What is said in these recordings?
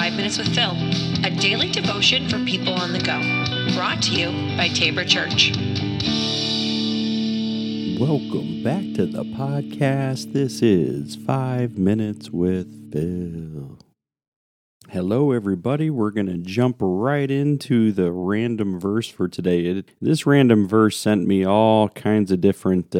5 Minutes with Phil, a daily devotion for people on the go, brought to you by Tabor Church. Welcome back to the podcast. This is 5 Minutes with Phil. Hello, everybody. We're going to jump right into the random verse for today. This random verse sent me all kinds of different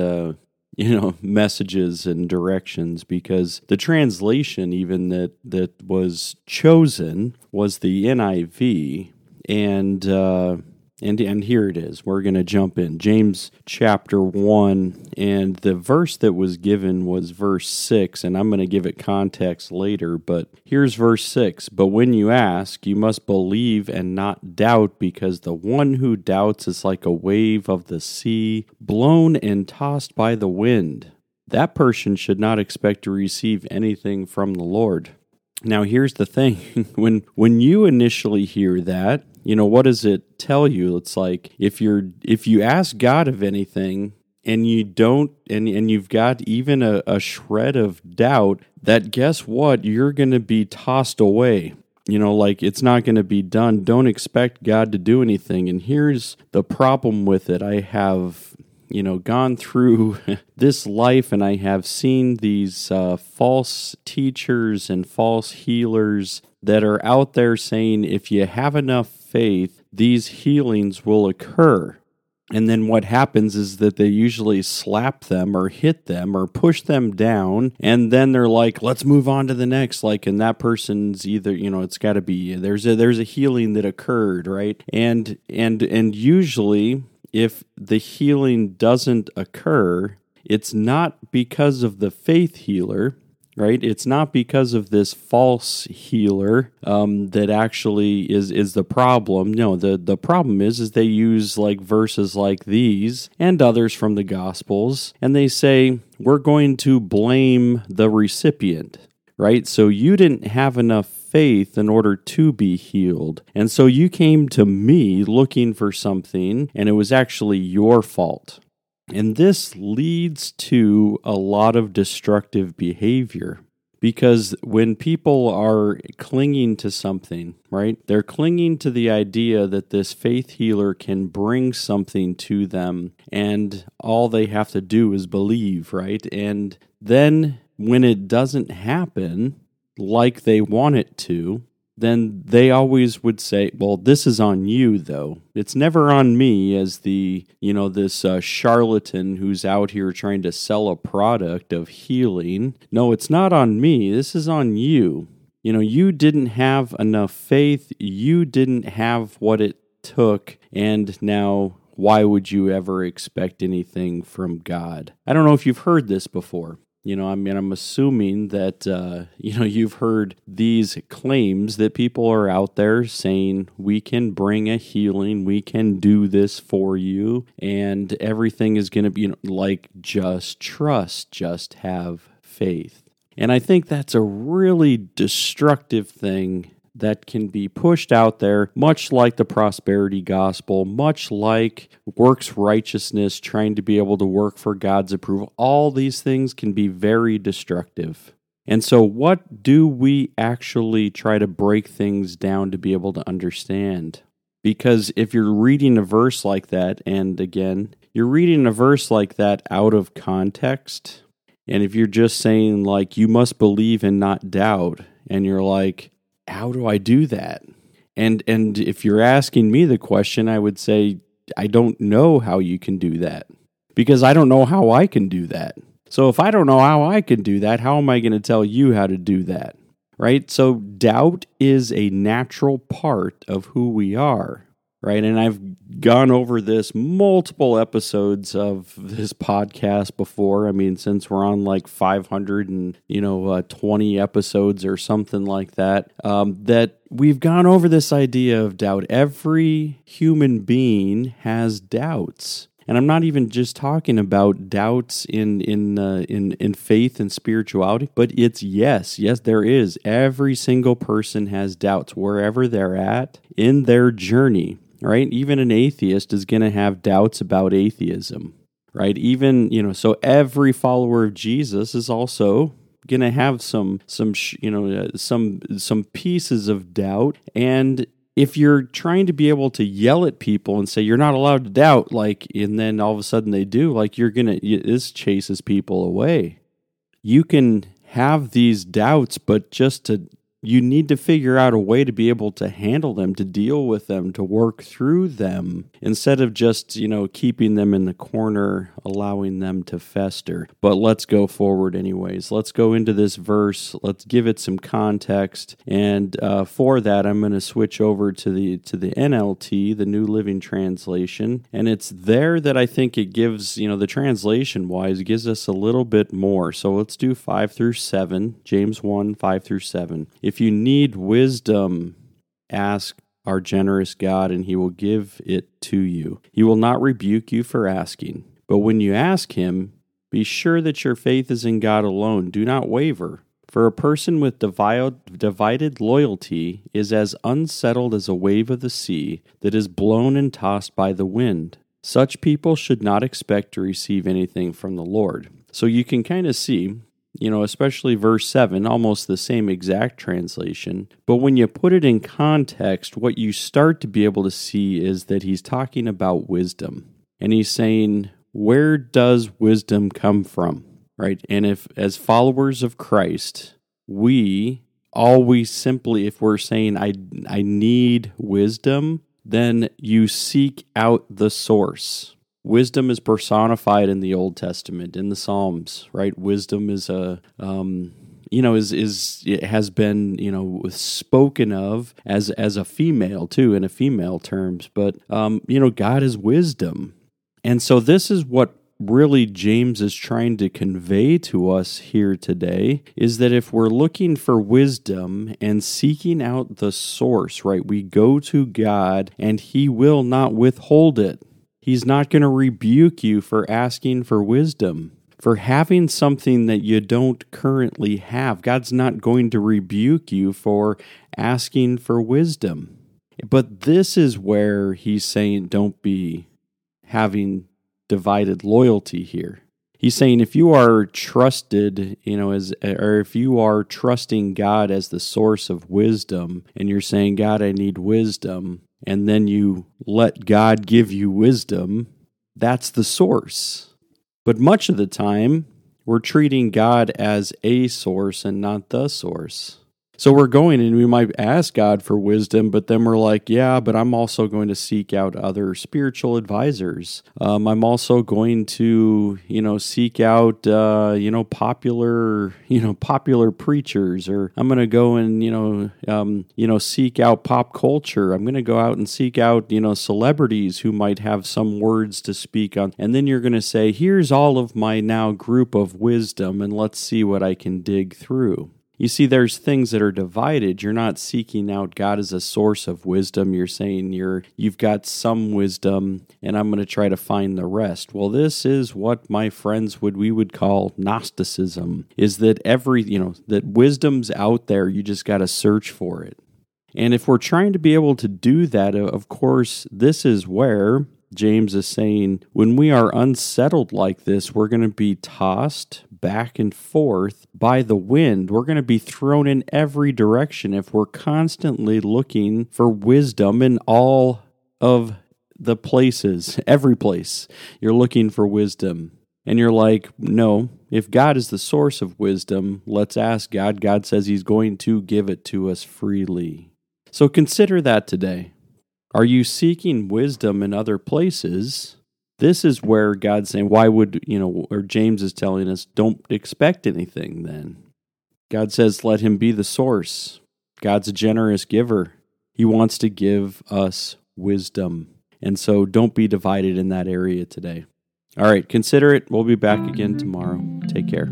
messages and directions, because the translation even that was chosen was the NIV, and here it is. We're going to jump in. James chapter 1, and the verse that was given was verse 6, and I'm going to give it context later, but here's verse 6. But when you ask, you must believe and not doubt, because the one who doubts is like a wave of the sea, blown and tossed by the wind. That person should not expect to receive anything from the Lord. Now, here's the thing. When you initially hear that, what does it tell you? It's like, if you ask God of anything and you don't, and you've got even a shred of doubt, that guess what? You're going to be tossed away. It's not going to be done. Don't expect God to do anything. And here's the problem with it. I have gone through this life, and I have seen these false teachers and false healers that are out there saying, if you have enough faith, these healings will occur. And then what happens is that they usually slap them or hit them or push them down, and then they're like, let's move on to the next. And that person's either, it's got to be, there's a healing that occurred, right? And usually, if the healing doesn't occur, it's not because of the faith healer, right? It's not because of this false healer that actually is the problem. No, the problem is they use verses like these and others from the Gospels, and they say, we're going to blame the recipient, right? So you didn't have enough faith in order to be healed. And so you came to me looking for something, and it was actually your fault. And this leads to a lot of destructive behavior, because when people are clinging to something, right, they're clinging to the idea that this faith healer can bring something to them, and all they have to do is believe, right? And then when it doesn't happen like they want it to, then they always would say, well, this is on you, though. It's never on me as this charlatan who's out here trying to sell a product of healing. No, it's not on me. This is on you. You didn't have enough faith. You didn't have what it took. And now, why would you ever expect anything from God? I don't know if you've heard this before. I'm assuming that, you've heard these claims that people are out there saying, we can bring a healing, we can do this for you, and everything is going to be, just trust, just have faith. And I think that's a really destructive thing that can be pushed out there, much like the prosperity gospel, much like works righteousness, trying to be able to work for God's approval. All these things can be very destructive. And so what do we actually try to break things down to be able to understand? Because if you're reading a verse like that, and again, you're reading a verse like that out of context, and if you're just saying you must believe and not doubt, and you're like, how do I do that? And if you're asking me the question, I would say, I don't know how you can do that, because I don't know how I can do that. So if I don't know how I can do that, how am I going to tell you how to do that, right? So doubt is a natural part of who we are, right? And I've gone over this multiple episodes of this podcast before. I mean, since we're on 520 episodes or something like that, that we've gone over this idea of doubt. Every human being has doubts. And I'm not even just talking about doubts in faith and spirituality, but it's yes, there is. Every single person has doubts wherever they're at in their journey. Right? Even an atheist is going to have doubts about atheism, right? Even, so every follower of Jesus is also going to have some pieces of doubt. And if you're trying to be able to yell at people and say you're not allowed to doubt, and then all of a sudden they do, this chases people away. You can have these doubts, but you need to figure out a way to be able to handle them, to deal with them, to work through them, instead of just, keeping them in the corner, allowing them to fester. But let's go forward anyways. Let's go into this verse. Let's give it some context. And for that, I'm going to switch over to the NLT, the New Living Translation. And it's there that I think it gives, the translation-wise, it gives us a little bit more. So let's do 5-7, James 1, 5-7. If you need wisdom, ask our generous God, and he will give it to you. He will not rebuke you for asking. But when you ask him, be sure that your faith is in God alone. Do not waver. For a person with divided loyalty is as unsettled as a wave of the sea that is blown and tossed by the wind. Such people should not expect to receive anything from the Lord. So you can kind of see, especially verse 7, almost the same exact translation. But when you put it in context, what you start to be able to see is that he's talking about wisdom. And he's saying, where does wisdom come from? Right? And if, as followers of Christ, if we're saying, I need wisdom, then you seek out the source. Wisdom is personified in the Old Testament, in the Psalms, right? Wisdom is it has been, spoken of as a female too, in a female terms. But God is wisdom, and so this is what really James is trying to convey to us here today, is that if we're looking for wisdom and seeking out the source, right? We go to God, and He will not withhold it. He's not going to rebuke you for asking for wisdom, for having something that you don't currently have. God's not going to rebuke you for asking for wisdom. But this is where he's saying don't be having divided loyalty here. He's saying if you are trusted, if you are trusting God as the source of wisdom, and you're saying, God, I need wisdom, and then you let God give you wisdom, that's the source. But much of the time, we're treating God as a source and not the source. So we're going and we might ask God for wisdom, but then we're like, yeah, but I'm also going to seek out other spiritual advisors. I'm also going to, seek out, popular preachers, or I'm going to go and, seek out pop culture. I'm going to go out and seek out, celebrities who might have some words to speak on. And then you're going to say, here's all of my now group of wisdom, and let's see what I can dig through. You see, there's things that are divided. You're not seeking out God as a source of wisdom. You're saying you've got some wisdom, and I'm going to try to find the rest. Well, this is what my friends we would call Gnosticism, is that that wisdom's out there. You just got to search for it. And if we're trying to be able to do that, of course, this is where James is saying, when we are unsettled like this, we're going to be tossed back and forth by the wind. We're going to be thrown in every direction if we're constantly looking for wisdom in all of the places. Every place you're looking for wisdom. And you're like, no, if God is the source of wisdom, let's ask God. God says He's going to give it to us freely. So consider that today. Are you seeking wisdom in other places? This is where God's saying, or James is telling us, don't expect anything then. God says, let Him be the source. God's a generous giver. He wants to give us wisdom. And so don't be divided in that area today. All right, consider it. We'll be back again tomorrow. Take care.